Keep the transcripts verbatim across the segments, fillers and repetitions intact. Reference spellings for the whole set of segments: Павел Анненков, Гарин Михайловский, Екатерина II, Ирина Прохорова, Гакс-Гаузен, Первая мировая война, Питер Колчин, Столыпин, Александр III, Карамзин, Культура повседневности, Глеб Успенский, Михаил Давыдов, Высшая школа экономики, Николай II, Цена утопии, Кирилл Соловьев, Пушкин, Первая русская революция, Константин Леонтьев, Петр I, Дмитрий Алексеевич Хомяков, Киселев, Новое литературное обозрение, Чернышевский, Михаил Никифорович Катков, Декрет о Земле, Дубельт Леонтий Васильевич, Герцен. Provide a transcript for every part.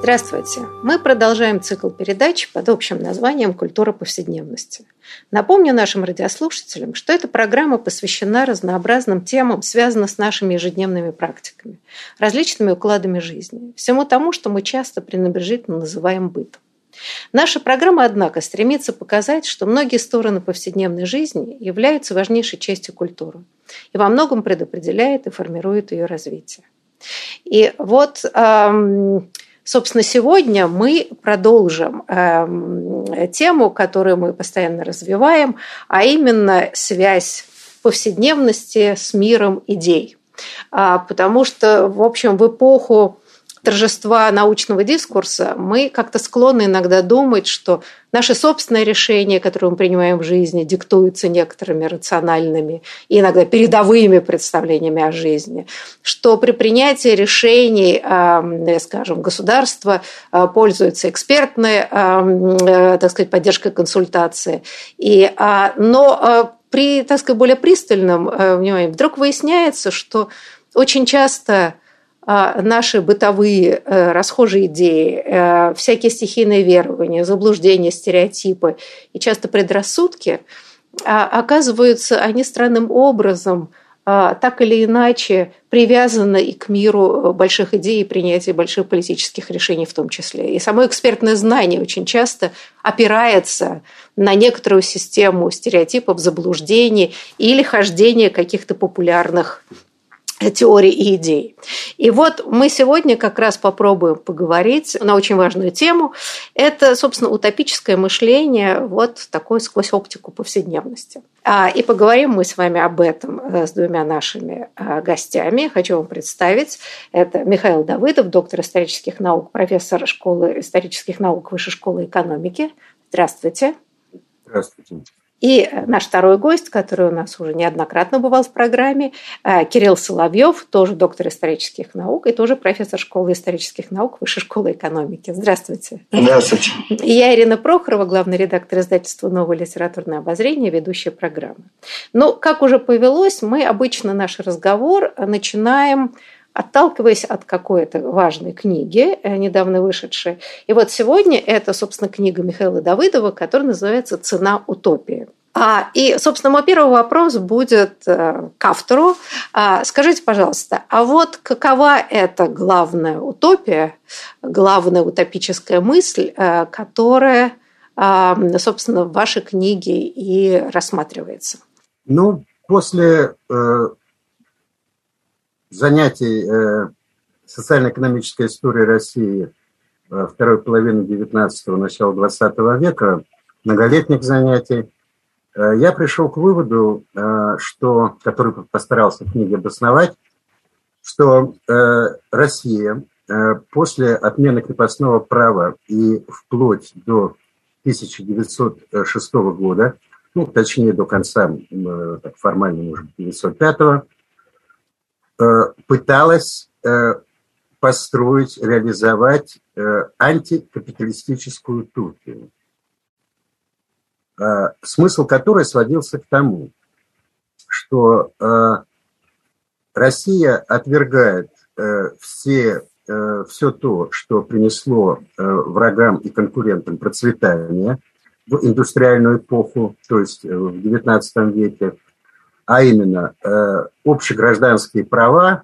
Здравствуйте! Мы продолжаем цикл передач под общим названием «Культура повседневности». Напомню нашим радиослушателям, что эта программа посвящена разнообразным темам, связанным с нашими ежедневными практиками, различными укладами жизни, всему тому, что мы часто пренебрежительно называем бытом. Наша программа, однако, стремится показать, что многие стороны повседневной жизни являются важнейшей частью культуры и во многом предопределяет и формирует ее развитие. И вот... Эм, Собственно, сегодня мы продолжим э, тему, которую мы постоянно развиваем, а именно связь повседневности с миром идей. А, потому что, в общем, в эпоху торжества научного дискурса мы как-то склонны иногда думать, что наши собственные решения, которые мы принимаем в жизни, диктуются некоторыми рациональными и иногда передовыми представлениями о жизни, что при принятии решений, скажем, государство пользуется экспертной, так сказать, поддержкой консультации. И, но при, так сказать, более пристальном внимании вдруг выясняется, что очень часто наши бытовые расхожие идеи, всякие стихийные верования, заблуждения, стереотипы и часто предрассудки, оказываются они странным образом так или иначе привязаны и к миру больших идей и принятия больших политических решений в том числе. И само экспертное знание очень часто опирается на некоторую систему стереотипов, заблуждений или хождения каких-то популярных теорий и идей. И вот мы сегодня как раз попробуем поговорить на очень важную тему. Это, собственно, утопическое мышление вот такое сквозь оптику повседневности. И поговорим мы с вами об этом с двумя нашими гостями. Хочу вам представить. Это Михаил Давыдов, доктор исторических наук, профессор школы исторических наук Высшей школы экономики. Здравствуйте. Здравствуйте. И наш второй гость, который у нас уже неоднократно бывал в программе, Кирилл Соловьев, тоже доктор исторических наук и тоже профессор школы исторических наук Высшей школы экономики. Здравствуйте. Здравствуйте. Я Ирина Прохорова, главный редактор издательства «Новое литературное обозрение», ведущая программы. Но, как уже повелось, мы обычно наш разговор начинаем, отталкиваясь от какой-то важной книги, недавно вышедшей. И вот сегодня это, собственно, книга Михаила Давыдова, которая называется «Цена утопии». А, и, собственно, мой первый вопрос будет э, к автору. А, скажите, пожалуйста, а вот какова эта главная утопия, главная утопическая мысль, э, которая, э, собственно, в вашей книге и рассматривается? Ну, после... Э... занятий э, социально-экономической истории России э, второй половины девятнадцатого, начала двадцатого века, многолетних занятий, э, я пришел к выводу, э, что, который постарался в книге обосновать, что э, Россия э, после отмены крепостного права и вплоть до тысяча девятьсот шестого года, ну, точнее, до конца, э, так формально, может быть, тысяча девятьсот пятого года, пыталась построить, реализовать антикапиталистическую Турцию, смысл которой сводился к тому, что Россия отвергает все, все то, что принесло врагам и конкурентам процветание в индустриальную эпоху, то есть в девятнадцатом веке, а именно э, общегражданские права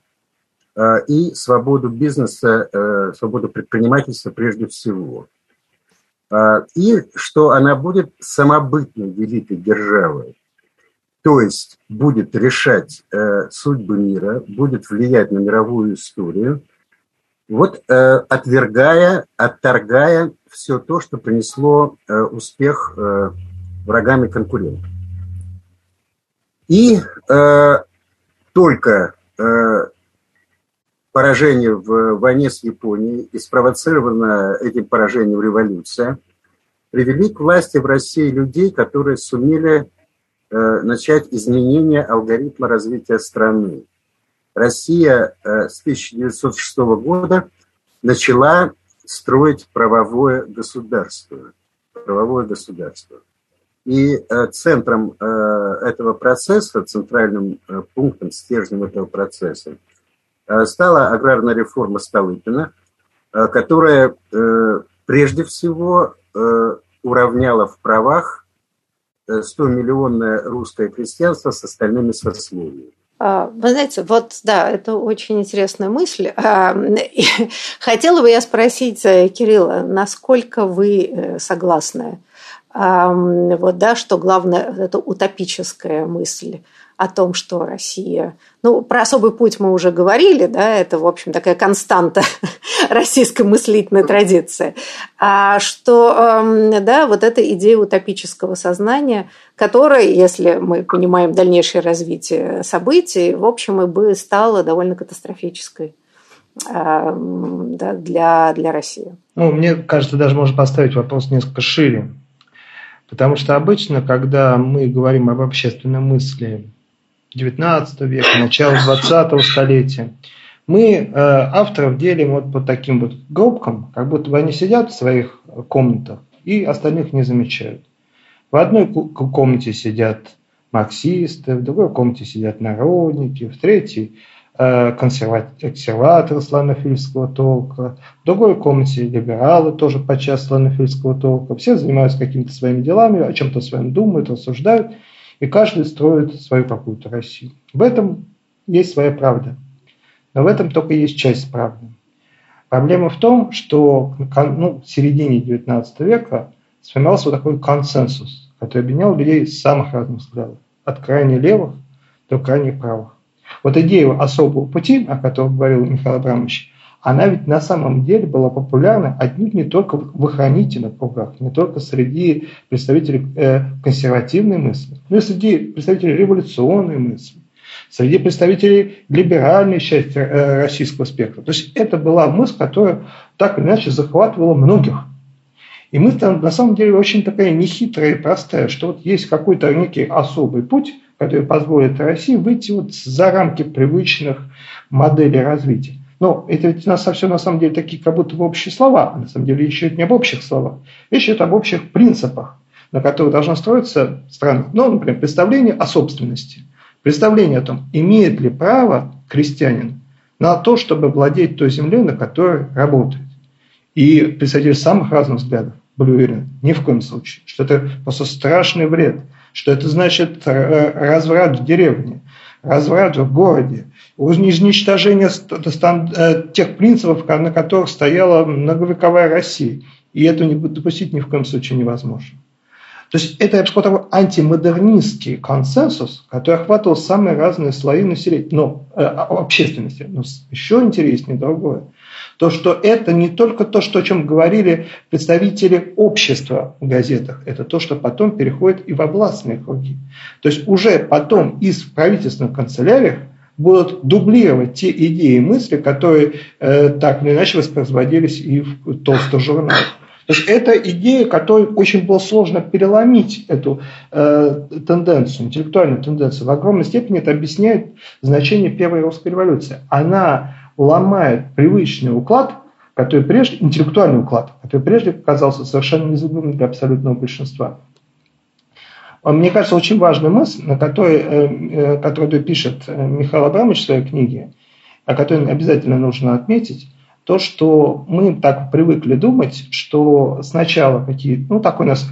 э, и свободу бизнеса, э, свободу предпринимательства прежде всего. Э, и что она будет самобытной великой державой, то есть будет решать э, судьбы мира, будет влиять на мировую историю, вот э, отвергая, отторгая все то, что принесло э, успех э, врагам и конкурентам. И э, только э, поражение в войне с Японией и спровоцирована этим поражением революция, привели к власти в России людей, которые сумели э, начать изменение алгоритма развития страны. Россия э, с тысяча девятьсот шестого года начала строить правовое государство. Правовое государство. И э, центром э, этого процесса, центральным э, пунктом, стержнем этого процесса, стала аграрная реформа Столыпина, которая прежде всего уравняла в правах стомиллионное русское крестьянство с остальными сословиями. Вы знаете, вот да, это очень интересная мысль. Хотела бы я спросить Кирилла, насколько вы согласны, вот, да, что главное, это утопическая мысль о том, что Россия... Ну, про особый путь мы уже говорили, да, это, в общем, такая константа российской мыслительной традиции, а что, да, вот эта идея утопического сознания, которая, если мы понимаем дальнейшее развитие событий, в общем, и бы стала довольно катастрофической. Да, для, для России. Ну, мне кажется, даже можно поставить вопрос несколько шире, потому что обычно, когда мы говорим об общественной мысли девятнадцатого века, начало двадцатого столетия, мы э, авторов делим вот по таким вот группкам, как будто бы они сидят в своих комнатах и остальных не замечают. В одной комнате сидят марксисты, в другой комнате сидят народники, в третьей э, консерваторы славянофильского толка, в другой комнате либералы, тоже подчас славянофильского толка. Все занимаются какими-то своими делами, о чем-то своем думают, рассуждают. И каждый строит свою какую-то Россию. В этом есть своя правда. Но в этом только есть часть правды. Проблема в том, что ну, в середине девятнадцатого века сформировался вот такой консенсус, который объединял людей с самых разных взглядов. От крайне левых до крайне правых. Вот идея особого пути, о котором говорил Михаил Абрамович, она ведь на самом деле была популярна отнюдь не только в охранительных кругах, не только среди представителей э, консервативной мысли, но и среди представителей революционной мысли, среди представителей либеральной части э, российского спектра. То есть это была мысль, которая так или иначе захватывала многих. И мысль на самом деле очень такая нехитрая и простая, что вот есть какой-то некий особый путь, который позволит России выйти вот за рамки привычных моделей развития. Но это ведь у нас все на самом деле такие как будто бы общие слова. На самом деле речь идет не об общих словах, речь идет об общих принципах, на которых должна строиться страна. Ну, например, представление о собственности, представление о том, имеет ли право крестьянин на то, чтобы владеть той землей, на которой работает. И представители самых разных взглядов были уверены, ни в коем случае, что это просто страшный вред, что это значит разврат в деревне, разврат в городе, уничтожение тех принципов, на которых стояла многовековая Россия. И этого не допустить ни в коем случае невозможно. То есть это, я бы сказал, такой антимодернистский консенсус, который охватывал самые разные слои населения, но, э, общественности. Но еще интереснее другое. То, что это не только то, что, о чем говорили представители общества в газетах, это то, что потом переходит и во властные круги. То есть уже потом из правительственных канцеляриях будут дублировать те идеи и мысли, которые э, так или иначе воспроизводились и в толстых журналах. То есть это идея, которой очень было сложно переломить эту э, тенденцию, интеллектуальную тенденцию. В огромной степени это объясняет значение Первой русской революции. Она ломает привычный уклад, который прежде, интеллектуальный уклад, который прежде казался совершенно незыблемым для абсолютного большинства. Мне кажется, очень важная мысль, на которой, э, которую пишет Михаил Абрамович в своей книге, о которой обязательно нужно отметить, то, что мы так привыкли думать, что сначала какие-то, ну, такой у нас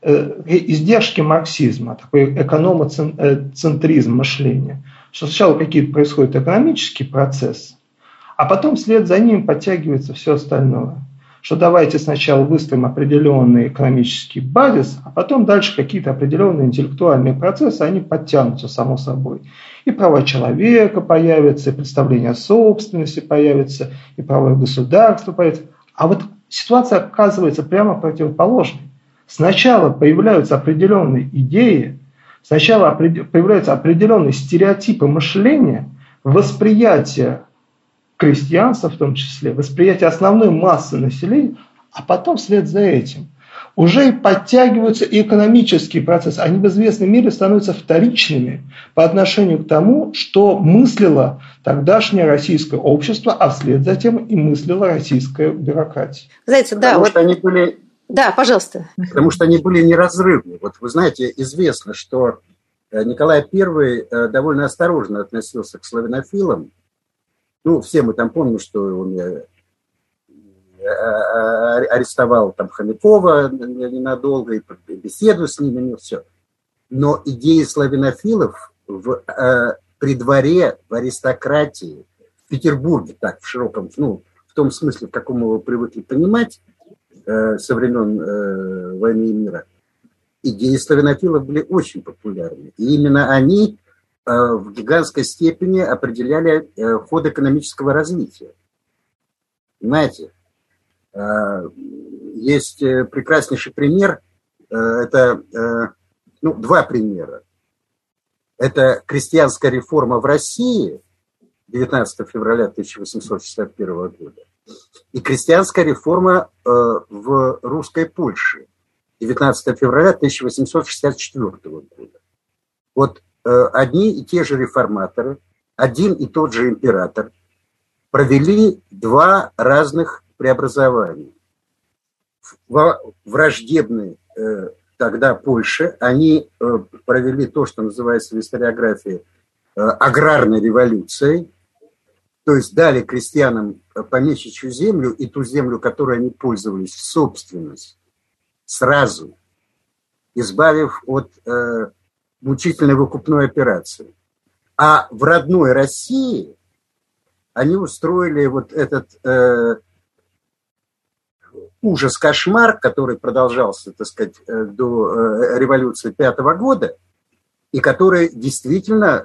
э, издержки марксизма, такой экономоцентризм мышления, что сначала какие-то происходят экономические процессы, а потом вслед за ними подтягивается все остальное. Что давайте сначала выстроим определенный экономический базис, а потом дальше какие-то определенные интеллектуальные процессы, они подтянутся само собой. И права человека появятся, и представление о собственности появится, и правое государство появится. А вот ситуация оказывается прямо противоположной. Сначала появляются определенные идеи, сначала появляются определенные стереотипы мышления, восприятие крестьянства в том числе, восприятие основной массы населения, а потом вслед за этим уже и подтягиваются и экономические процессы. Они в известной мере становятся вторичными по отношению к тому, что мыслило тогдашнее российское общество, а вслед за тем и мыслила российская бюрократия. Знаете, да, Потому вот... что они были... Да, пожалуйста. Потому что они были неразрывны. Вот вы знаете, известно, что Николай Первый довольно осторожно относился к славянофилам. Ну, все мы там помним, что он арестовал там Хомякова ненадолго, и беседу с ними, и все. Но идеи славянофилов в, э, при дворе, в аристократии, в Петербурге, так, в широком, ну, в том смысле, в каком его привыкли понимать, э, со времен э, войны и мира, идеи славянофилов были очень популярны. И именно они э, в гигантской степени определяли э, ход экономического развития. Знаете, есть прекраснейший пример, это ну, два примера. Это крестьянская реформа в России девятнадцатого февраля тысяча восемьсот шестьдесят первого года и крестьянская реформа в русской Польше девятнадцатого февраля тысяча восемьсот шестьдесят четвёртого года. Вот одни и те же реформаторы, один и тот же император провели два разных преобразований. Во враждебной э, тогда Польше они э, провели то, что называется в историографии э, аграрной революцией, то есть дали крестьянам помещичью землю и ту землю, которой они пользовались, в собственность, сразу, избавив от э, мучительной выкупной операции. А в родной России они устроили вот этот... Э, ужас-кошмар, который продолжался, так сказать, до революции пятого года, и который действительно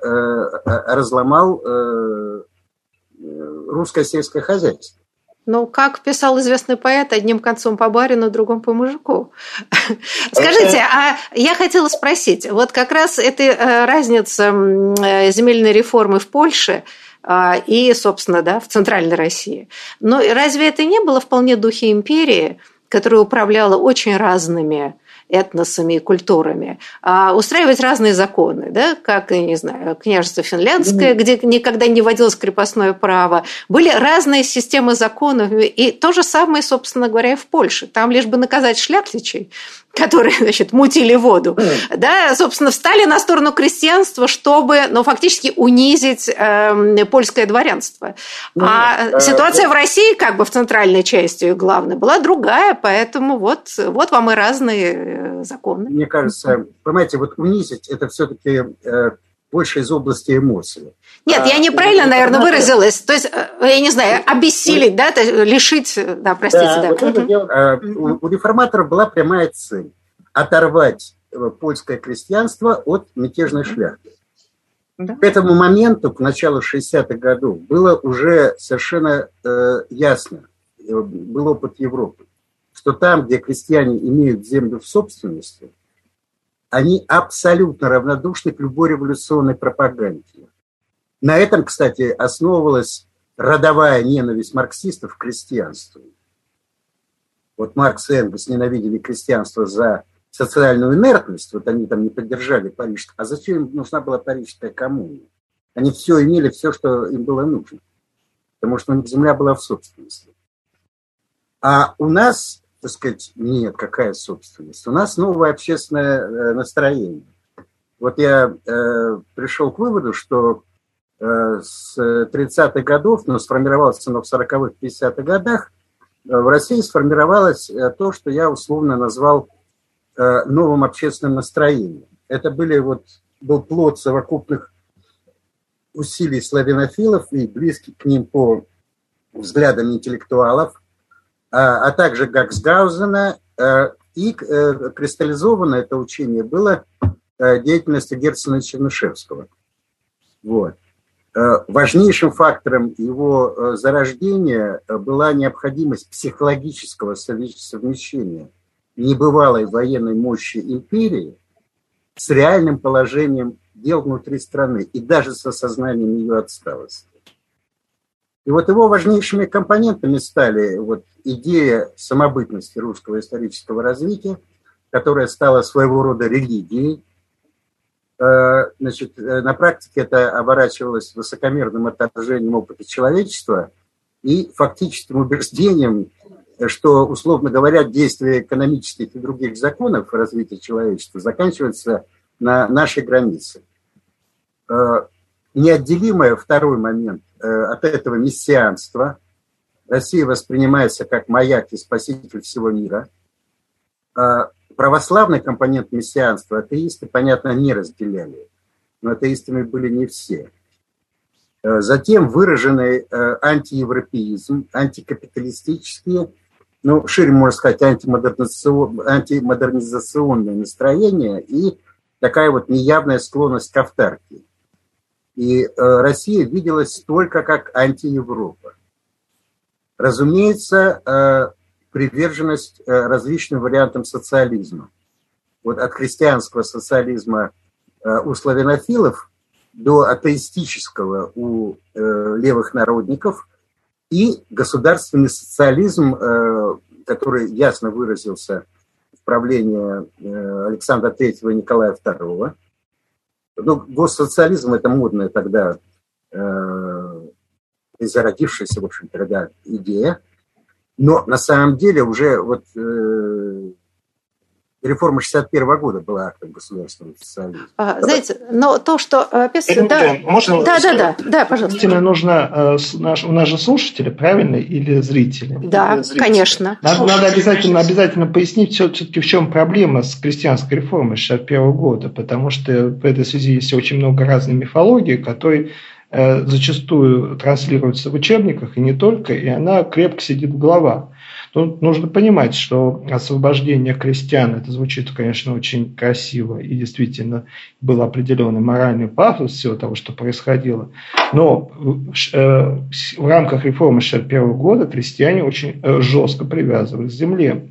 разломал русское сельское хозяйство. Ну, как писал известный поэт, одним концом по барину, другом по мужику. Скажите, а я хотела спросить, вот как раз эта разница земельной реформы в Польше и, собственно, да, в Центральной России. Но разве это не было вполне в духе империи, которая управляла очень разными этносами и культурами, устраивать разные законы, да, как, я не знаю, княжество Финляндское, mm-hmm. где никогда не вводилось крепостное право. Были разные системы законов, и то же самое, собственно говоря, и в Польше. Там лишь бы наказать шляхтичей, которые, значит, мутили воду, mm. да, собственно, встали на сторону крестьянства, чтобы, ну, фактически унизить э, польское дворянство. Mm. А mm. ситуация mm. в России, как бы в центральной части, главной, была другая, поэтому вот, вот вам и разные законы. Мне кажется, понимаете, вот унизить – это все-таки э, больше из области эмоций. Нет, а, я неправильно, это, наверное, это... выразилась. То есть, я не знаю, обессилить, да, лишить, да, простите. Да, да. Вот это дело. У, у реформатора была прямая цель – оторвать польское крестьянство от мятежной шляхты. Да. К этому моменту, к началу шестидесятых годов, было уже совершенно э, ясно, был опыт Европы, что там, где крестьяне имеют землю в собственности, они абсолютно равнодушны к любой революционной пропаганде. На этом, кстати, основывалась родовая ненависть марксистов к крестьянству. Вот Маркс и Энгельс ненавидели крестьянство за социальную инертность, вот они там не поддержали Париж. А зачем им нужна была парижская коммуна? Они все имели, все, что им было нужно, потому что у них земля была в собственности. А у нас, так сказать, нет, какая собственность? У нас новое общественное настроение. Вот я э, пришел к выводу, что с тридцатых годов, но сформировалось оно в сороковых, пятидесятых годах, в России сформировалось то, что я условно назвал новым общественным настроением. Это были вот, был плод совокупных усилий славянофилов и близких к ним по взглядам интеллектуалов, а также Гакс-Гаузена, и кристаллизовано это учение было деятельностью Герцена и Чернышевского. Вот. Важнейшим фактором его зарождения была необходимость психологического совмещения небывалой военной мощи империи с реальным положением дел внутри страны и даже с осознанием ее отсталости. И вот его важнейшими компонентами стали вот идея самобытности русского исторического развития, которая стала своего рода религией. Значит, на практике это оборачивалось высокомерным отторжением опыта человечества и фактическим убеждением, что, условно говоря, действие экономических и других законов развития человечества заканчивается на нашей границе. Неотделимое, второй момент, от этого мессианства. Россия воспринимается как маяк и спаситель всего мира. Православный компонент мессианства атеисты, понятно, не разделяли, но атеистами были не все. Затем выраженный антиевропеизм, антикапиталистические, ну, шире можно сказать, антимодернизационные настроения и такая вот неявная склонность к автаркии. И Россия виделась только как антиевропа. Разумеется, приверженность различным вариантам социализма. Вот от христианского социализма у славянофилов до атеистического у левых народников и государственный социализм, который ясно выразился в правлении Александра третьего и Николая второго. Ну, госсоциализм – это модная тогда э, зародившаяся, в общем-то, да, идея. Но на самом деле уже вот, э, реформа шестьдесят первого года была актом государственного социализма. А, знаете, но то, что... Описано, да, можно, да, да, да, да, пожалуйста. Действительно нужно... У нас же слушатели, правильно, или зрители? Да, или зрители. Конечно. Надо, надо обязательно, обязательно пояснить все-таки, в чем проблема с крестьянской реформой шестьдесят первого года, потому что в этой связи есть очень много разной мифологии, которые э, зачастую транслируются в учебниках, и не только, и она крепко сидит в головах. Тут нужно понимать, что освобождение крестьян, это звучит, конечно, очень красиво, и действительно был определенный моральный пафос всего того, что происходило. Но в рамках реформы шестьдесят первого года крестьяне очень жестко привязывались к земле,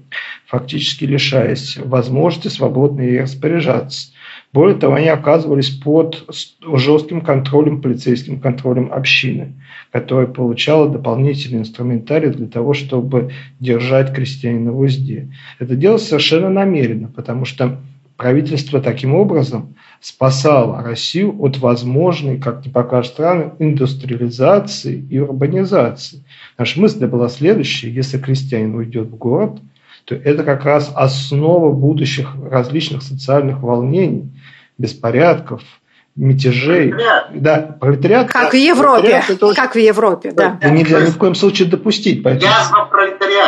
фактически лишаясь возможности свободно ей распоряжаться. Более того, они оказывались под жестким контролем, полицейским контролем общины, которая получала дополнительный инструментарий для того, чтобы держать крестьянина в узде. Это делалось совершенно намеренно, потому что правительство таким образом спасало Россию от возможной, как ни покажут страны, индустриализации и урбанизации. Наша мысль была следующая: если крестьянин уйдет в город, то это как раз основа будущих различных социальных волнений, беспорядков, мятежей. Пролетариат. Да, пролетариат. Как в Европе. Очень... Как в Европе, да. Это нельзя ни в коем случае допустить. Поэтому,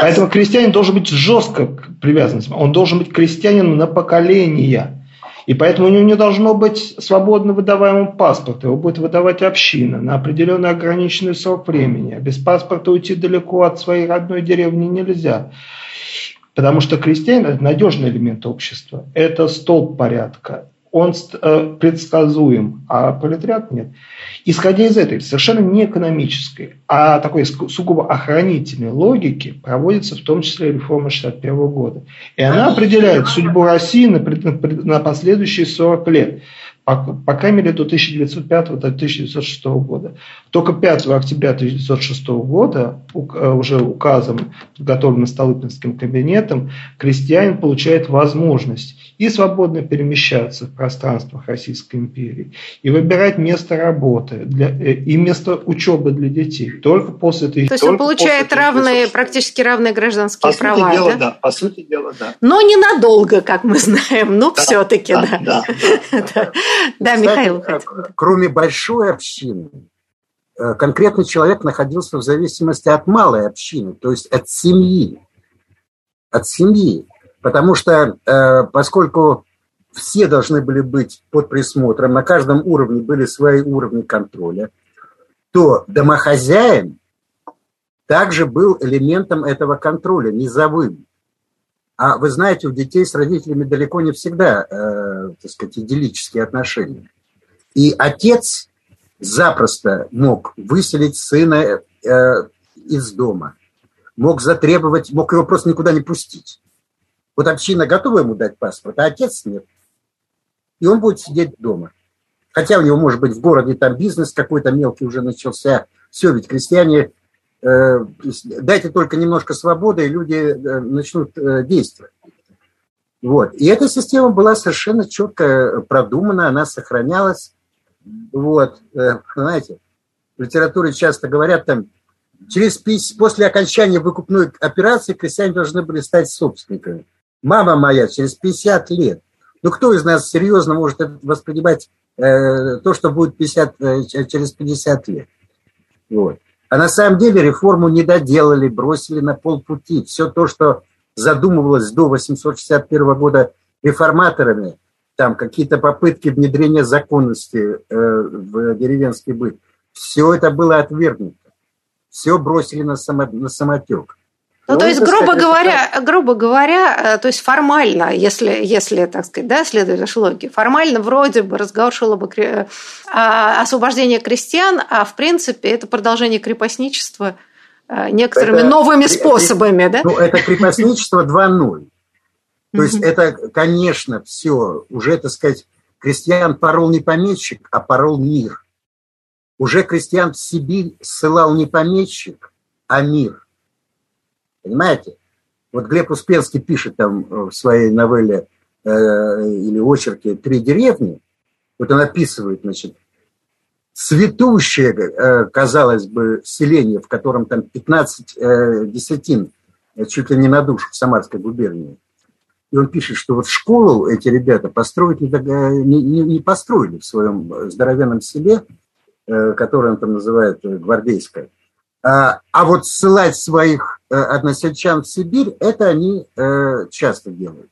поэтому крестьянин должен быть жестко привязан. Он должен быть крестьянином на поколения. И поэтому у него не должно быть свободно выдаваемого паспорта. Его будет выдавать община на определенный ограниченный срок времени. Без паспорта уйти далеко от своей родной деревни нельзя. Потому что крестьянин – это надежный элемент общества, это столб порядка, он предсказуем, а пролетариат нет. Исходя из этой совершенно не экономической, а такой сугубо охранительной логики проводится в том числе реформа шестьдесят первого года. И она определяет судьбу России на последующие сорок лет. По крайней мере, до тысяча девятьсот пятого до тысяча девятьсот шестого года. Только пятого октября тысяча девятьсот шестого года уже указом, подготовленным Столыпинским кабинетом, крестьянин получает возможность и свободно перемещаться в пространствах Российской империи, и выбирать место работы для, и место учебы для детей. Только после этого... То есть он получает равные, практически равные гражданские по права, сути дела, да? Да? По сути дела, да. Но ненадолго, как мы знаем, но да, все-таки, да. Да, да, да. Да, кстати, Михаил. Кроме большой общины, конкретный человек находился в зависимости от малой общины, то есть от семьи. От семьи. Потому что, поскольку все должны были быть под присмотром, на каждом уровне были свои уровни контроля, то домохозяин также был элементом этого контроля, низовым. А вы знаете, у детей с родителями далеко не всегда, э, так сказать, идиллические отношения. И отец запросто мог выселить сына э, из дома, мог затребовать, мог его просто никуда не пустить. Вот община готова ему дать паспорт, а отец нет. И он будет сидеть дома. Хотя у него, может быть, в городе там бизнес какой-то мелкий уже начался. Все, ведь крестьяне дайте только немножко свободы, и люди начнут действовать. Вот. И эта система была совершенно четко продумана, она сохранялась. Вот. Понимаете, в литературе часто говорят, там, через пись... после окончания выкупной операции крестьяне должны были стать собственниками. Мама моя, через пятьдесят лет. Ну, кто из нас серьезно может воспринимать э, то, что будет пятьдесят, э, через пятьдесят лет? Вот. А на самом деле реформу не доделали, бросили на полпути. Все то, что задумывалось до восемьсот шестьдесят первого года реформаторами, там какие-то попытки внедрения законности в деревенский быт, все это было отвергнуто. Все бросили на самотек. Ну, то есть, грубо говоря, грубо говоря, то есть формально, если, если так сказать, да, следует нашей логике, формально вроде бы разговор шел об освобождении крестьян, а в принципе это продолжение крепостничества некоторыми это, новыми способами. Это, да? Ну, это крепостничество два ноль. То есть это, конечно, все, уже, так сказать, крестьян порол не помещик, а порол мир. Уже крестьян в Сибирь ссылал не помещик, а мир. Понимаете? Вот Глеб Успенский пишет там в своей новелле э, или очерке «Три деревни». Вот он описывает, значит, цветущее, э, казалось бы, селение, в котором там пятнадцать десятин, чуть ли не на душу, в Самарской губернии. И он пишет, что вот школу эти ребята построить не, не, не построили в своем здоровенном селе, э, которое он там называет Гвардейское. А, а вот ссылать своих э, односельчан в Сибирь, это они э, часто делают.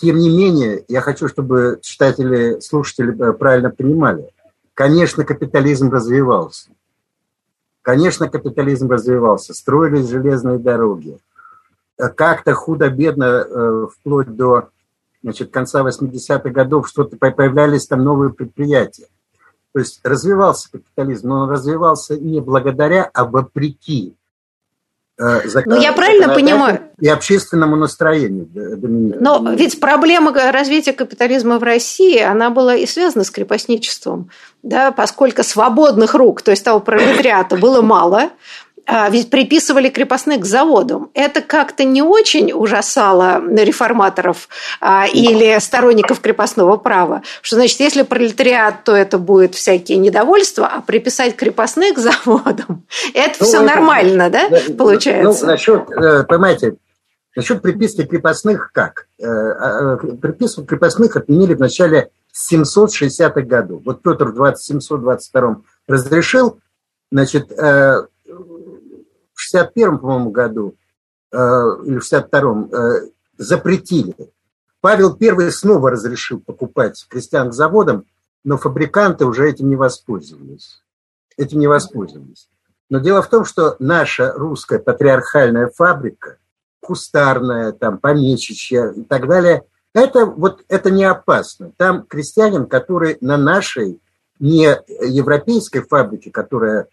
Тем не менее, я хочу, чтобы читатели, слушатели правильно понимали, конечно, капитализм развивался. Конечно, капитализм развивался. Строились железные дороги. Как-то худо-бедно, э, вплоть до, значит, конца восьмидесятых годов, что-то появлялись там новые предприятия. То есть развивался капитализм, но он развивался не благодаря, а вопреки. Ну, я правильно понимаю? И общественному настроению. Но ведь проблема развития капитализма в России, она была и связана с крепостничеством, да, поскольку свободных рук, то есть того пролетариата, было мало, ведь приписывали крепостных к заводам. Это как-то не очень ужасало реформаторов или сторонников крепостного права. Что значит, если пролетариат, то это будет всякие недовольства, а приписать крепостных к заводам, это ну, все это, нормально, да, да получается? Ну, насчет, понимаете, насчет приписки крепостных как? Приписку крепостных отменили в начале семисотых шестидесятых годов. Вот Петр в семьсот двадцать втором разрешил, значит, в шестьдесят первом, по-моему, году э, или в шестьдесят втором э, запретили. Павел Первый снова разрешил покупать крестьян к заводам, но фабриканты уже этим не воспользовались. Этим не воспользовались. Но дело в том, что наша русская патриархальная фабрика, кустарная, там, помещичья и так далее, это, вот, это не опасно. Там крестьянин, который на нашей не европейской фабрике, которая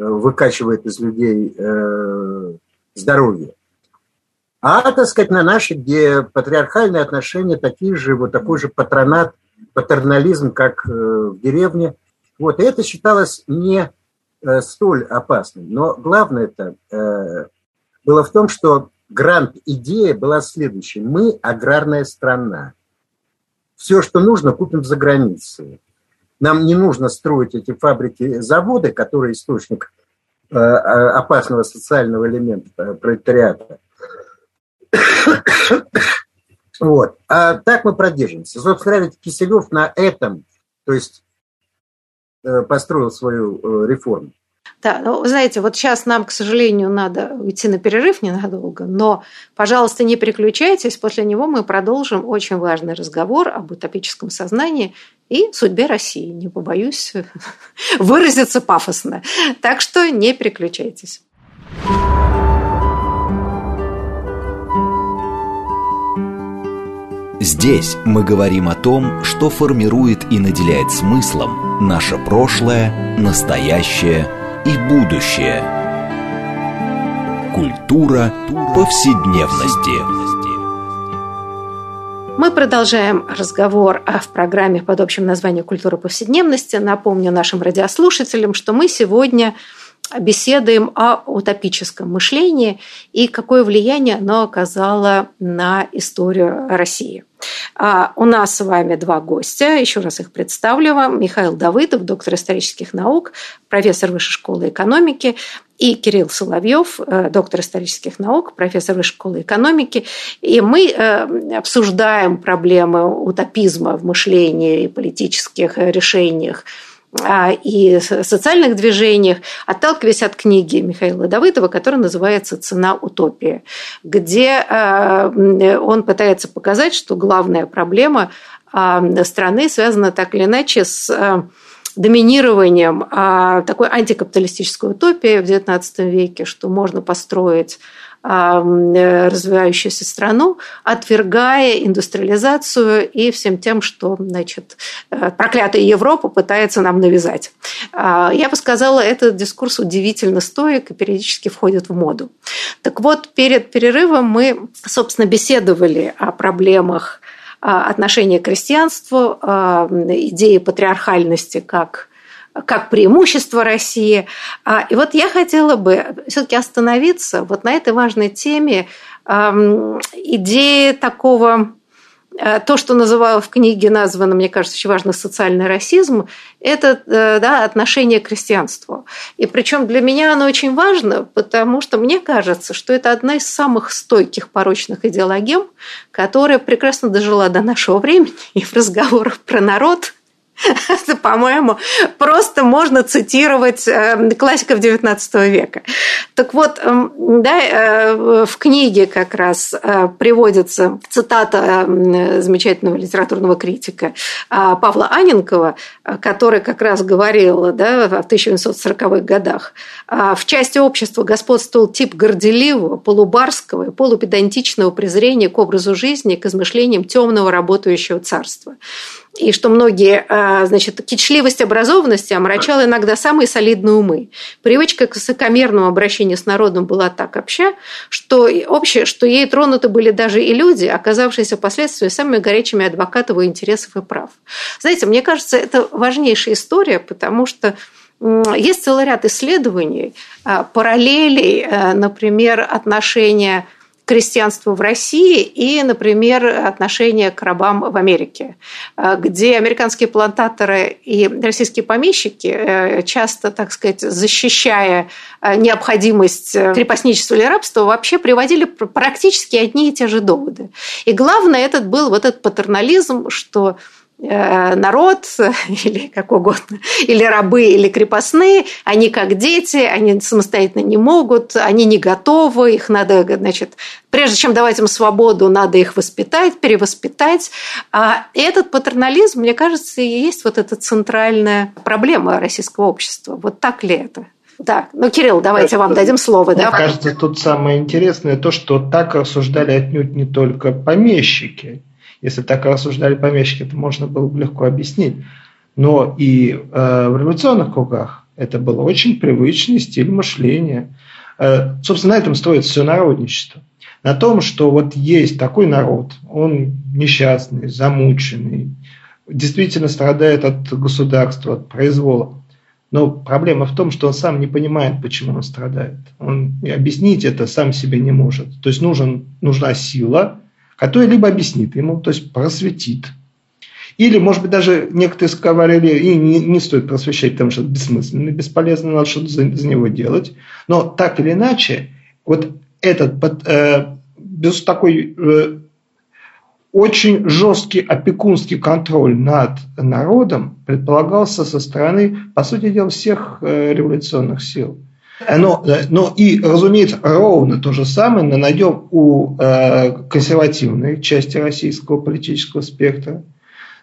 выкачивает из людей э, здоровье. А, так сказать, на наши, где патриархальные отношения такие же, вот такой же патронат, патернализм, как э, в деревне. Вот, и это считалось не э, столь опасным. Но главное-то э, было в том, что гранд-идея была следующей. Мы аграрная страна. Все, что нужно, купим за границей. Нам не нужно строить эти фабрики, заводы, которые источник э, опасного социального элемента пролетариата. Вот. А так мы продержимся. Собственно говоря, Киселев на этом, то есть, э, построил свою э, реформу. Да, ну, знаете, вот сейчас нам, к сожалению, надо уйти на перерыв ненадолго, но, пожалуйста, не переключайтесь, после него мы продолжим очень важный разговор об утопическом сознании и судьбе России. Не побоюсь выразиться пафосно. Так что не переключайтесь. Здесь мы говорим о том, что формирует и наделяет смыслом наше прошлое, настоящее и будущее. Культура повседневности. Мы продолжаем разговор в программе под общим названием «Культура повседневности». Напомню нашим радиослушателям, что мы сегодня беседуем о утопическом мышлении и какое влияние оно оказало на историю России. А у нас с вами два гостя, еще раз их представлю вам. Михаил Давыдов, доктор исторических наук, профессор Высшей школы экономики, и Кирилл Соловьев, доктор исторических наук, профессор Высшей школы экономики. И мы обсуждаем проблемы утопизма в мышлении и политических решениях и социальных движениях, отталкиваясь от книги Михаила Давыдова, которая называется «Цена утопии», где он пытается показать, что главная проблема страны связана так или иначе с доминированием такой антикапиталистической утопии в девятнадцатом веке, что можно построить развивающуюся страну, отвергая индустриализацию и всем тем, что, значит, проклятая Европа пытается нам навязать. Я бы сказала, этот дискурс удивительно стоек и периодически входит в моду. Так вот, перед перерывом мы, собственно, беседовали о проблемах отношения к крестьянству, идеи патриархальности как как преимущество России. И вот я хотела бы все-таки остановиться вот на этой важной теме идеи такого, то, что называла в книге, названо, мне кажется, очень важно, социальный расизм, это, да, отношение к крестьянству. И причем для меня оно очень важно, потому что мне кажется, что это одна из самых стойких порочных идеологем, которая прекрасно дожила до нашего времени и в разговорах про народ. По-моему, просто можно цитировать классиков девятнадцатого века. Так вот, да, в книге как раз приводится цитата замечательного литературного критика Павла Анненкова, который как раз говорил, да, в тысяча девятьсот сороковых годах. В части общества господствовал тип горделивого, полубарского и полупедантичного презрения к образу жизни, к измышлениям темного работающего царства. И что многие, значит, кичливость образованности омрачала иногда самые солидные умы. Привычка к высокомерному обращению с народом была так обща, что, общая, что ей тронуты были даже и люди, оказавшиеся впоследствии самыми горячими адвокатами интересов и прав. Знаете, мне кажется, это важнейшая история, потому что есть целый ряд исследований, параллелей, например, отношения крестьянство в России и, например, отношение к рабам в Америке, где американские плантаторы и российские помещики часто, так сказать, защищая необходимость крепостничества или рабства, вообще приводили практически одни и те же доводы. И главное, этот был вот этот патернализм, что народ или как угодно, или рабы, или крепостные, они как дети, они самостоятельно не могут, они не готовы, их надо, значит, прежде чем давать им свободу, надо их воспитать, перевоспитать. И этот патернализм, мне кажется, и есть вот эта центральная проблема российского общества. Вот так ли это? Да, ну, Кирилл, давайте кажется, вам дадим слово. Мне да? кажется, тут самое интересное то, что так рассуждали отнюдь не только помещики. Если так рассуждали помещики, это можно было бы легко объяснить. Но и э, в революционных кругах это был очень привычный стиль мышления. Э, собственно, на этом строится все народничество. На том, что вот есть такой народ, он несчастный, замученный, действительно страдает от государства, от произвола. Но проблема в том, что он сам не понимает, почему он страдает. Он объяснить это сам себе не может. То есть нужен, нужна сила, который либо объяснит ему, то есть просветит. Или, может быть, даже некоторые говорили, и не, не стоит просвещать, потому что это бессмысленно, бесполезно, надо что-то за, за него делать. Но так или иначе, вот этот под, э, без такой э, очень жесткий опекунский контроль над народом предполагался со стороны, по сути дела, всех э, революционных сил. Но, но и, разумеется, ровно то же самое мы найдем у э, консервативной части российского политического спектра.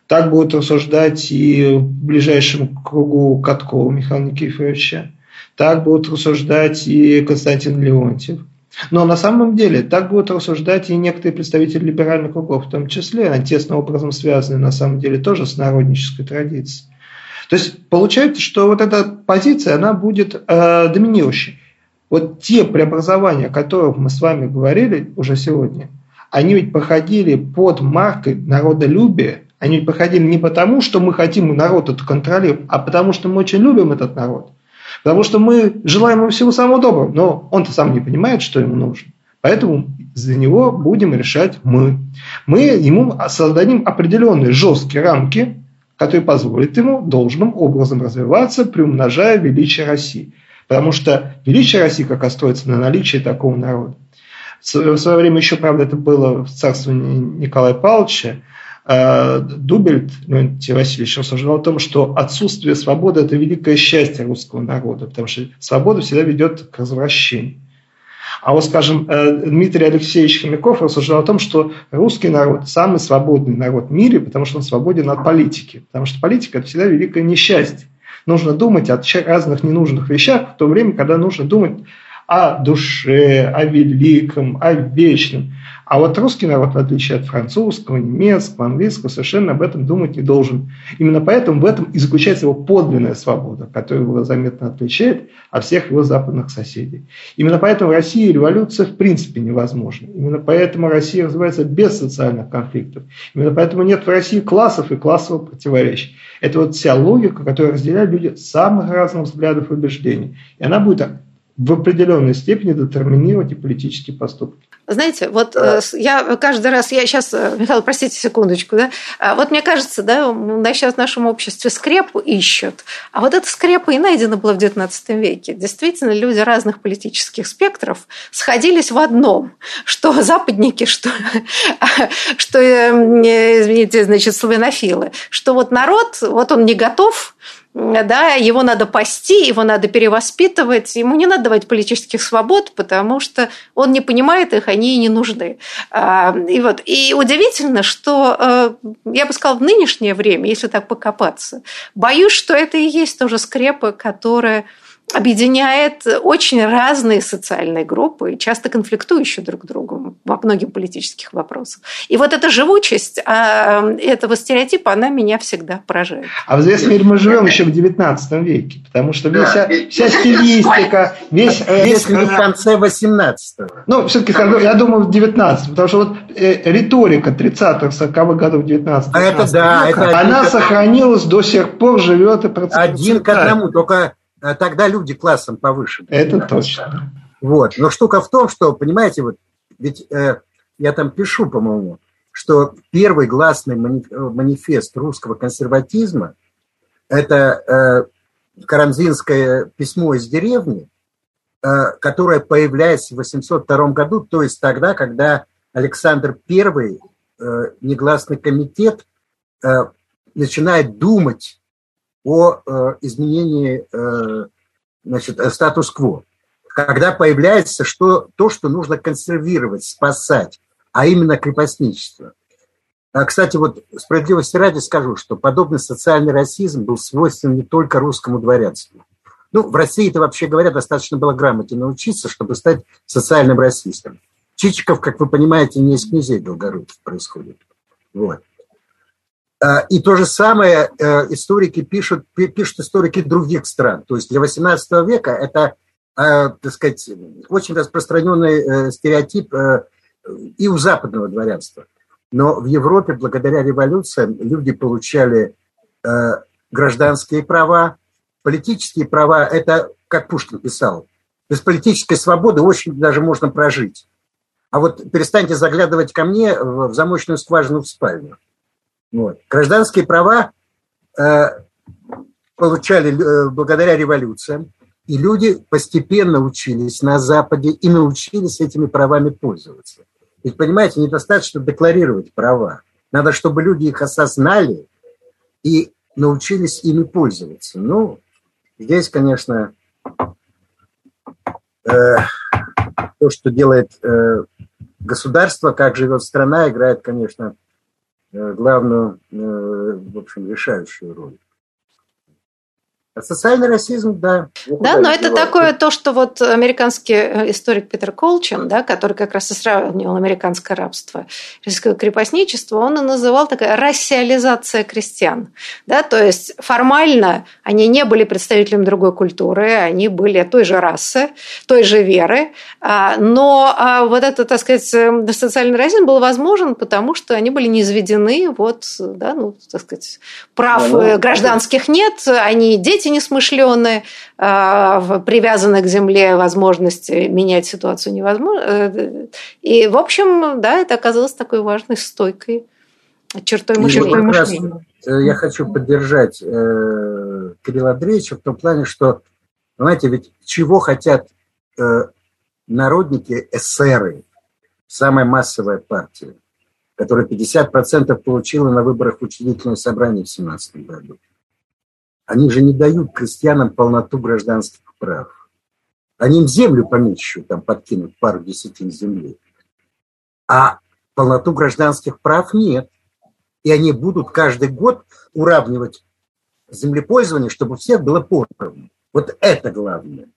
Так будут рассуждать и в ближайшем кругу Каткова Михаила Никифоровича. Так будут рассуждать и Константин Леонтьев. Но на самом деле так будут рассуждать и некоторые представители либеральных кругов, в том числе, они тесным образом связаны на самом деле тоже с народнической традицией. То есть получается, что вот эта позиция, она будет э, доминирующей. Вот те преобразования, о которых мы с вами говорили уже сегодня, они ведь проходили под маркой народолюбия. Они ведь проходили не потому, что мы хотим народ этот контролировать, а потому, что мы очень любим этот народ. Потому что мы желаем ему всего самого доброго, но он-то сам не понимает, что ему нужно. Поэтому за него будем решать мы. Мы ему создадим определенные жесткие рамки, которые позволят ему должным образом развиваться, приумножая величие России. Потому что величие России как раз строится на наличии такого народа. В свое время еще, правда, это было в царствовании Николая Павловича. Дубельт Леонтий Васильевич рассуждал о том, что отсутствие свободы – это великое счастье русского народа, потому что свобода всегда ведет к развращению. А вот, скажем, Дмитрий Алексеевич Хомяков рассуждал о том, что русский народ – самый свободный народ в мире, потому что он свободен от политики. Потому что политика – это всегда великое несчастье. Нужно думать о разных ненужных вещах в то время, когда нужно думать о душе, о великом, о вечном. А вот русский народ, в отличие от французского, немецкого, английского, совершенно об этом думать не должен. Именно поэтому в этом и заключается его подлинная свобода, которая его заметно отличает от всех его западных соседей. Именно поэтому в России революция в принципе невозможна. Именно поэтому Россия развивается без социальных конфликтов. Именно поэтому нет в России классов и классовых противоречий. Это вот вся логика, которую разделяют люди самых разных взглядов и убеждений. И она будет в определенной степени детерминировать и политические поступки. Знаете, вот да. я каждый раз, я сейчас, Михаил, простите секундочку, да, вот мне кажется, да, сейчас в нашем обществе скрепу ищут, а вот эта скрепа и найдена была в девятнадцатом веке. Действительно, люди разных политических спектров сходились в одном, что западники, что, что извините, значит, славянофилы, что вот народ, вот он не готов, да, его надо пасти, его надо перевоспитывать, ему не надо давать политических свобод, потому что он не понимает их, они и не нужны. И, вот, и удивительно, что, я бы сказала, в нынешнее время, если так покопаться, боюсь, что это и есть тоже скрепа, которая объединяет очень разные социальные группы, часто конфликтующие друг с другом во многих политических вопросах. И вот эта живучесть этого стереотипа, она меня всегда поражает. А в известном мире мы живем еще в девятнадцатом веке, потому что вся, вся стилистика, весь... весь в конце восемнадцатого. Ну, все-таки, я думаю, в девятнадцатом, потому что вот риторика тридцатых, сороковых годов девятнадцатого века, да, она один, сохранилась до сих пор, живет и процветает. Один к одному, только... Тогда люди классом повыше. Это да, точно. Вот. Но штука в том, что, понимаете, вот, ведь э, я там пишу, по-моему, что первый гласный манифест русского консерватизма – это э, карамзинское письмо из деревни, э, которое появляется в восемьсот втором году, то есть тогда, когда Александр Первый, э, негласный комитет, э, начинает думать о э, изменении э, значит, статус-кво, когда появляется что, то, что нужно консервировать, спасать, а именно крепостничество. А, кстати, вот справедливости ради скажу, что подобный социальный расизм был свойственен не только русскому дворянству. Ну, в России это, вообще говоря, достаточно было грамоте научиться, чтобы стать социальным расистом. Чичиков, как вы понимаете, не из князей Долгоруких происходит. Вот. И то же самое историки пишут, пишут историки других стран. То есть для восемнадцатого века это, так сказать, очень распространенный стереотип и у западного дворянства. Но в Европе благодаря революциям люди получали гражданские права, политические права. Это, как Пушкин писал, без политической свободы очень даже можно прожить. А вот перестаньте заглядывать ко мне в замочную скважину в спальню. Вот. Гражданские права э, получали э, благодаря революциям, и люди постепенно учились на Западе и научились этими правами пользоваться. Ведь, понимаете, недостаточно декларировать права. Надо, чтобы люди их осознали и научились ими пользоваться. Ну, здесь, конечно, э, то, что делает э, государство, как живет страна, играет, конечно, главную, в общем, решающую роль. А социальный расизм, да. Да, но это такое то, что вот американский историк Питер Колчин, да, который как раз и сравнивал американское рабство, крепостничество, он и называл такая расиализация крестьян. Да, то есть формально они не были представителями другой культуры, они были той же расы, той же веры, но вот этот, так сказать, социальный расизм был возможен, потому что они были низведены, вот, да, ну, так сказать, прав гражданских нет, они дети эти несмышленые, привязаны к земле, возможность менять ситуацию невозможно. И, в общем, да, это оказалось такой важной, стойкой чертой мышления. Я хочу поддержать Кирилла Андреевича в том плане, что, понимаете, ведь чего хотят народники, эсеры, самая массовая партия, которая пятьдесят процентов получила на выборах в учредительное собрание в семнадцатом году. Они же не дают крестьянам полноту гражданских прав. Они им землю поменьше там подкинут, пару десятин земли. А полноту гражданских прав нет. И они будут каждый год уравнивать землепользование, чтобы у всех было поровну. Вот это главное.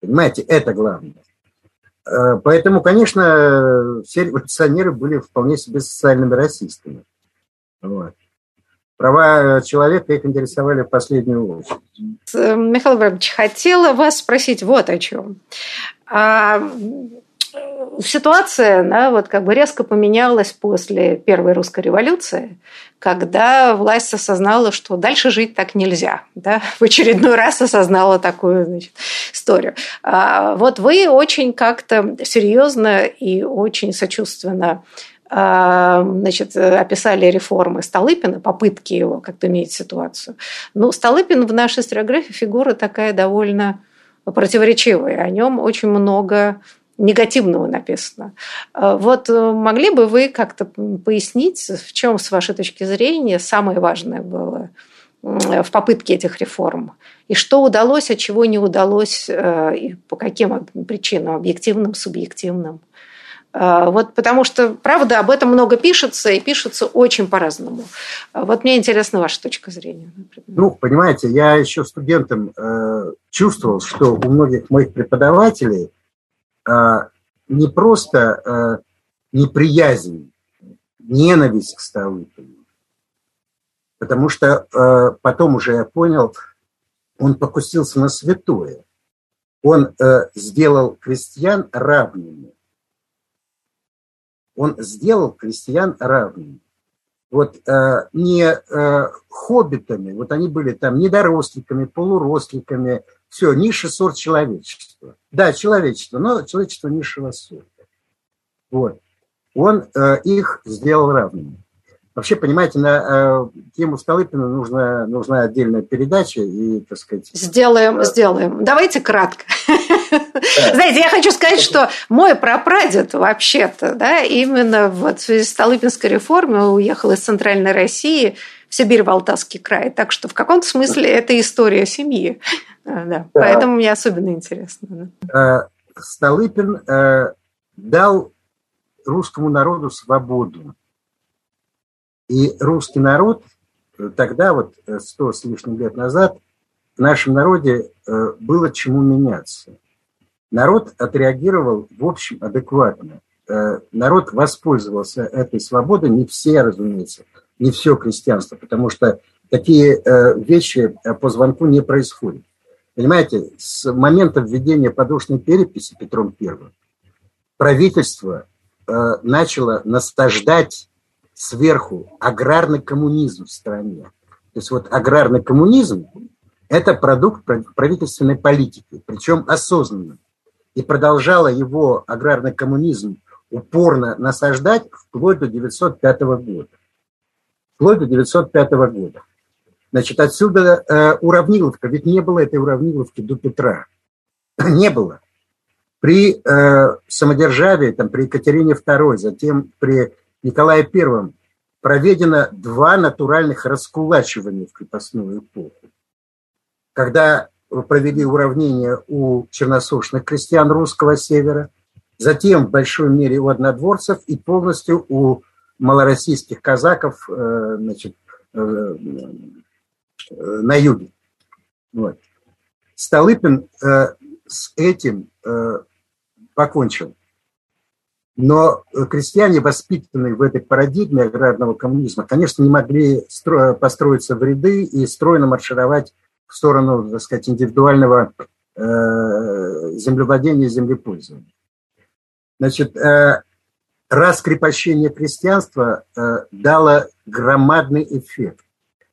Понимаете, это главное. Поэтому, конечно, все революционеры были вполне себе социальными расистами. Вот. Права человека их интересовали в последнюю очередь. Михаил Иванович, хотела вас спросить вот о чем. А, ситуация, да, вот как бы резко поменялась после Первой русской революции, когда власть осознала, что дальше жить так нельзя. Да? В очередной раз осознала такую, значит, историю. А вот вы очень как-то серьезно и очень сочувственно, значит, описали реформы Столыпина, попытки его как-то менять ситуацию. Но Столыпин в нашей историографии фигура такая довольно противоречивая. О нем очень много негативного написано. Вот могли бы вы как-то пояснить, в чем, с вашей точки зрения, самое важное было в попытке этих реформ? И что удалось, а чего не удалось, и по каким причинам, объективным, субъективным? Вот потому что, правда, об этом много пишется, и пишется очень по-разному. Вот мне интересна ваша точка зрения. Ну, понимаете, я еще студентом э, чувствовал, что у многих моих преподавателей э, не просто э, неприязнь, ненависть к Столыпину. Потому что э, потом уже я понял, он покусился на святое. Он э, сделал крестьян равными. Он сделал крестьян равными. Вот э, не э, хоббитами, вот они были там недоросликами, полуросликами, все, низший сорт человечества. Да, человечество, но человечество низшего сорта. Вот. Он э, их сделал равными. Вообще, понимаете, на э, тему Столыпина нужна, нужна отдельная передача. И, так сказать, сделаем, да. сделаем. Давайте кратко. Да. Знаете, я хочу сказать, что мой прапрадед вообще-то, да, именно вот в связи с Столыпинской реформой уехал из Центральной России в Сибирь, в Алтайский край. Так что в каком-то смысле это история семьи. Да. Да. Поэтому мне особенно интересно. Столыпин дал русскому народу свободу. И русский народ тогда, вот сто с лишним лет назад, в нашем народе было чему меняться. Народ отреагировал, в общем, адекватно. Народ воспользовался этой свободой, не все, разумеется, не все крестьянство, потому что такие вещи по звонку не происходят. Понимаете, с момента введения подушной переписи Петром Первым правительство начало насаждать сверху аграрный коммунизм в стране. То есть вот аграрный коммунизм – это продукт правительственной политики, причем осознанно. И продолжала его аграрный коммунизм упорно насаждать вплоть до тысяча девятьсот пятого года. Вплоть до тысяча девятьсот пятого года. Значит, отсюда э, уравниловка. Ведь не было этой уравниловки до Петра. Не было. При э, самодержавии, там, при Екатерине Второй, затем при Николае Первом проведено два натуральных раскулачивания в крепостную эпоху. Когда провели уравнение у черносошных крестьян русского севера, затем в большой мере у однодворцев и полностью у малороссийских казаков, значит, на юге. Вот. Столыпин с этим покончил. Но крестьяне, воспитанные в этой парадигме аграрного коммунизма, конечно, не могли построиться в ряды и стройно маршировать в сторону, так сказать, индивидуального землевладения и землепользования. Значит, раскрепощение крестьянства дало громадный эффект.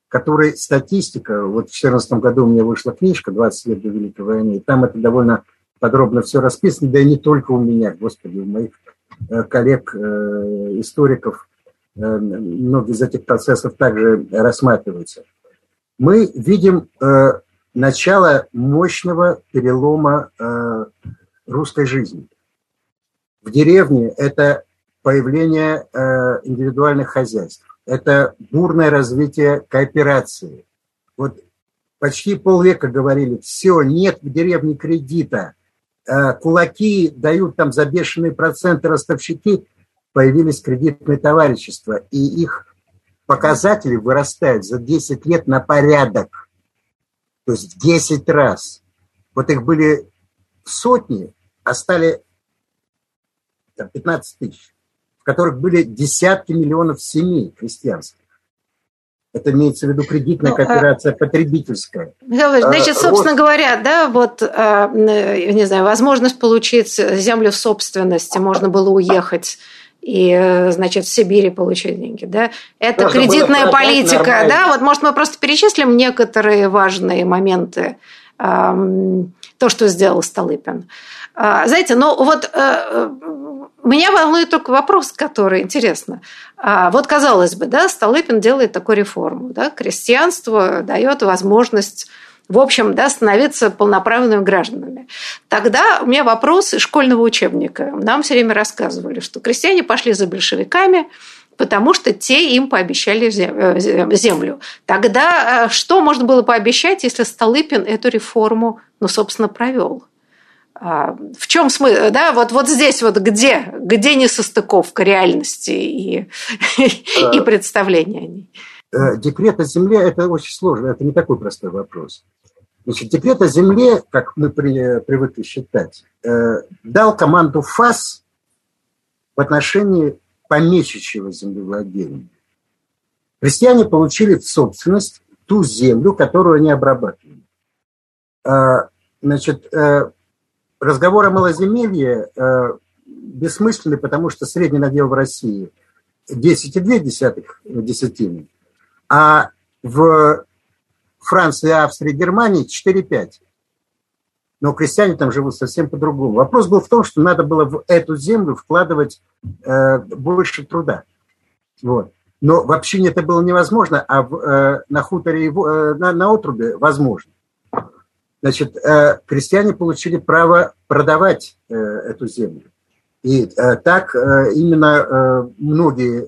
который статистика, вот в две тысячи четырнадцатом году у меня вышла книжка «двадцать лет до Великой войны», и там это довольно подробно все расписано, да и не только у меня, господи, у моих коллег, историков, многие из этих процессов также рассматриваются. Мы видим начало мощного перелома русской жизни. В деревне это появление индивидуальных хозяйств, это бурное развитие кооперации. Вот почти полвека говорили, все, нет в деревне кредита, кулаки дают там за бешеные проценты, ростовщики, появились кредитные товарищества, и их показатели вырастают за десять лет на порядок, то есть в десять раз. Вот их были сотни, а стали там, пятнадцать тысяч, в которых были десятки миллионов семей крестьянских. Это имеется в виду кредитная кооперация, ну, потребительская. Значит, собственно вот. говоря, да, вот, не знаю, возможность получить землю в собственности, можно было уехать и, значит, в Сибири получить деньги, да. Это Потому кредитная политика, нормально. Да. Вот, может, мы просто перечислим некоторые важные моменты, то, что сделал Столыпин. Знаете, ну вот... Меня волнует только вопрос, который интересно. Вот, казалось бы, да, Столыпин делает такую реформу. Да, крестьянство дает возможность, в общем, да, становиться полноправными гражданами. Тогда у меня вопрос из школьного учебника. Нам все время рассказывали, что крестьяне пошли за большевиками, потому что те им пообещали землю. Тогда что можно было пообещать, если Столыпин эту реформу, ну, собственно, провел? В чем смысл? Да, вот, вот здесь вот где, где несостыковка реальности и, и представления о ней? Декрет о земле – это очень сложно, это не такой простой вопрос. Значит, декрет о земле, как мы при, привыкли считать, дал команду ФАС в отношении помещичьего землевладения. Крестьяне получили в собственность ту землю, которую они обрабатывали. Значит, разговор о малоземелье э, бессмысленный, потому что средний надел в России десять целых две десятины, а в Франции, Австрии, Германии четыре целых пять десятых. Но крестьяне там живут совсем по-другому. Вопрос был в том, что надо было в эту землю вкладывать э, больше труда. Вот. Но в общине это было невозможно, а в, э, на хуторе, э, на, на отрубе возможно. Значит, крестьяне получили право продавать эту землю. И так именно многие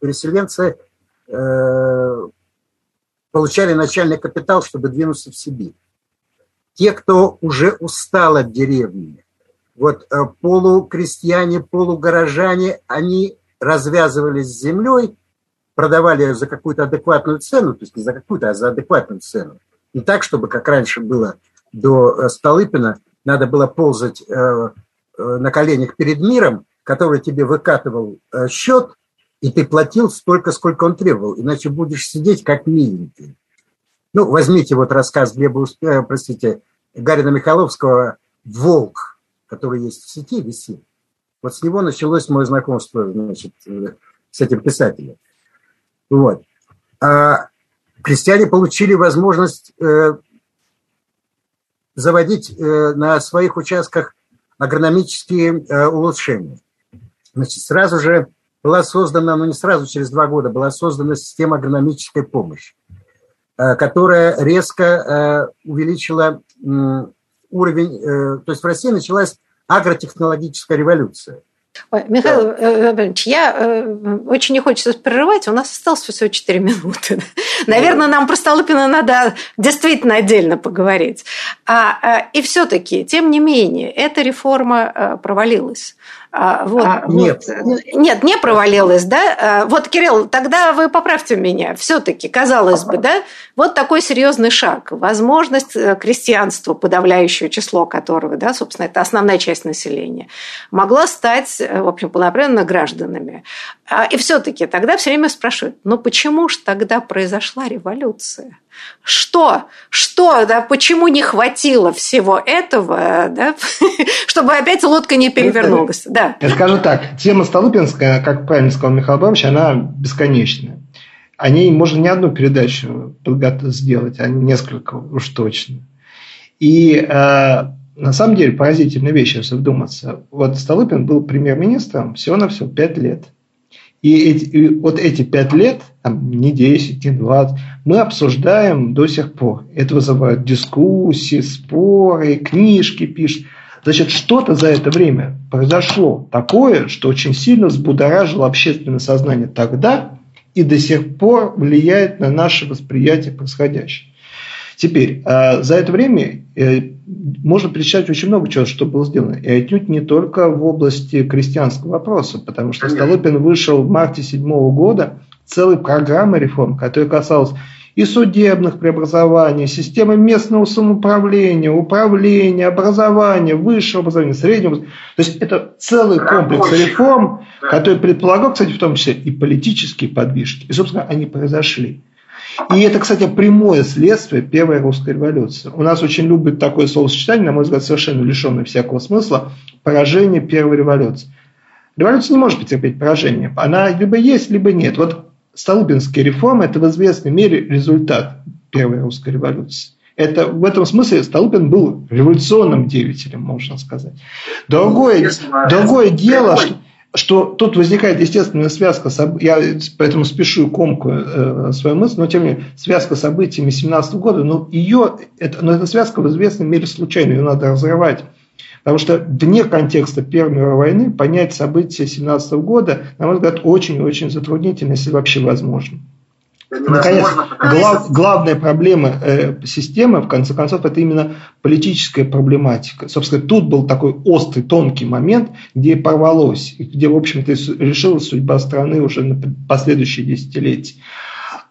переселенцы получали начальный капитал, чтобы двинуться в Сибирь. Те, кто уже устал от деревни, вот полукрестьяне, полугорожане, они развязывались с землей, продавали ее за какую-то адекватную цену, то есть не за какую-то, а за адекватную цену. Не так, чтобы, как раньше было до Столыпина, надо было ползать на коленях перед миром, который тебе выкатывал счет, и ты платил столько, сколько он требовал, иначе будешь сидеть как миленький. Ну, возьмите вот рассказ Глеба, простите, Гарина Михайловского «Волк», который есть в сети, висит. Вот с него началось мое знакомство, значит, с этим писателем. Вот. Крестьяне получили возможность э, заводить э, на своих участках агрономические э, улучшения. Значит, сразу же была создана, ну не сразу, через два года, была создана система агрономической помощи, э, которая резко э, увеличила э, уровень, э, то есть в России началась агротехнологическая революция. Ой, Михаил Владимирович, я э, очень не хочется прерывать, у нас осталось всего четыре минуты. Да? Наверное, нам про Столыпина надо действительно отдельно поговорить. А, а, и все-таки, тем не менее, эта реформа а, провалилась. А, вот, а, нет. Вот, нет, не провалилась, да? А, вот, Кирилл, тогда вы поправьте меня. Все-таки, казалось бы, да, вот такой серьезный шаг. Возможность крестьянства, подавляющее число которого, да, собственно, это основная часть населения, могла стать, в общем, полноправными гражданами. И все-таки тогда все время спрашивают, ну почему же тогда произошла революция? Что? Что? Да, почему не хватило всего этого, да, чтобы опять лодка не перевернулась? Да. Я скажу так, тема столыпинская, как правильно сказал Михаил Абрамович, она бесконечная. о ней можно не одну передачу сделать, а несколько уж точно. И э, на самом деле поразительная вещь, если вдуматься. Вот Столыпин был премьер-министром всего-навсего пять лет. И, эти, и вот эти пять лет, там, не десять, не двадцать, мы обсуждаем до сих пор. Это вызывает дискуссии, споры, книжки пишут. Значит, что-то за это время произошло такое, что очень сильно взбудоражило общественное сознание тогда и до сих пор влияет на наше восприятие происходящего. Теперь, за это время можно перечислять очень много чего, что было сделано. И отнюдь не только в области крестьянского вопроса, потому что Столыпин вышел в марте седьмого года целой программой реформ, которая касалась и судебных преобразований, системы местного самоуправления, управления, образования, высшего образования, среднего. То есть это целый комплекс реформ, который предполагал, кстати, в том числе и политические подвижки. И, собственно, они произошли. И это, кстати, прямое следствие Первой русской революции. У нас очень любят такое словосочетание, на мой взгляд, совершенно лишенное всякого смысла, поражение Первой революции. Революция не может потерпеть поражение. Она либо есть, либо нет. Вот Столыпинские реформы – это в известной мере результат Первой русской революции. Это, в этом смысле Столыпин был революционным деятелем, можно сказать. Другое, другое дело, что, что тут возникает естественная связка, я поэтому спешу комкую э, свою мысль, но тем не менее, связка с событиями семнадцатого года, но, ее, это, но эта связка в известной мере случайна, ее надо разрывать. Потому что вне контекста Первой мировой войны понять события семнадцатого года, на мой взгляд, очень-очень затруднительно, если вообще возможно. Наконец, глав, главная проблема э, системы, в конце концов, это именно политическая проблематика. Собственно, тут был такой острый, тонкий момент, где порвалось, где, в общем-то, решилась судьба страны уже на последующие десятилетия.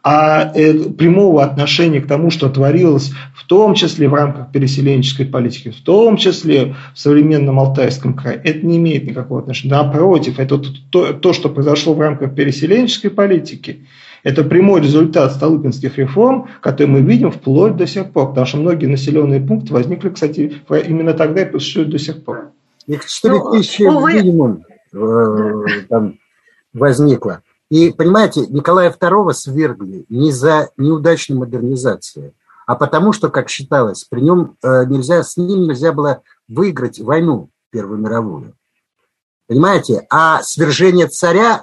А прямого отношения к тому, что творилось в том числе в рамках переселенческой политики, в том числе в современном Алтайском крае, это не имеет никакого отношения. Напротив, это то, то что произошло в рамках переселенческой политики, это прямой результат столыпинских реформ, которые мы видим вплоть до сих пор, потому что многие населенные пункты возникли, кстати, именно тогда и существуют до сих пор. Их четыре тысячи минимум возникло. И, понимаете, Николая второго свергли не за неудачную модернизацию, а потому что, как считалось, при нем нельзя, с ним нельзя было выиграть войну Первую мировую. Понимаете? А свержение царя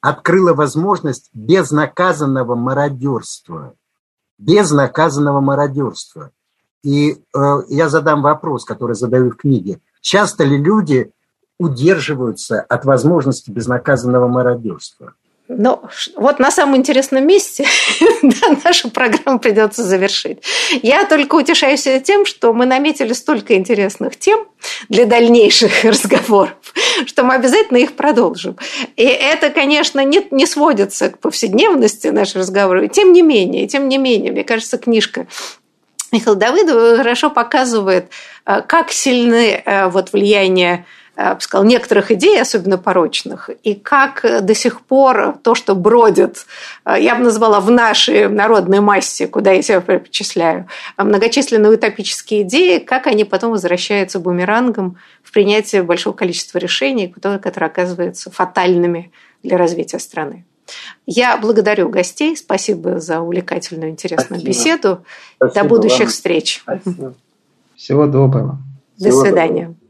открыло возможность безнаказанного мародерства. Безнаказанного мародерства. И э, я задам вопрос, который задаю в книге. Часто ли люди удерживаются от возможности безнаказанного мародерства? Ну, вот на самом интересном месте да, нашу программу придется завершить. Я только утешаюсь тем, что мы наметили столько интересных тем для дальнейших разговоров, что мы обязательно их продолжим. И это, конечно, не, не сводится к повседневности наших разговоров. Тем не менее, тем не менее, мне кажется, книжка Михаила Давыдова хорошо показывает, как сильны вот, влияние, я бы сказала, некоторых идей, особенно порочных, и как до сих пор то, что бродит, я бы назвала в нашей народной массе, куда я себя причисляю, многочисленные утопические идеи, как они потом возвращаются бумерангом в принятие большого количества решений, которые оказываются фатальными для развития страны. Я благодарю гостей, спасибо за увлекательную, интересную спасибо. беседу. Спасибо До будущих вам. встреч. Спасибо. Всего доброго. До Всего свидания. Доброго.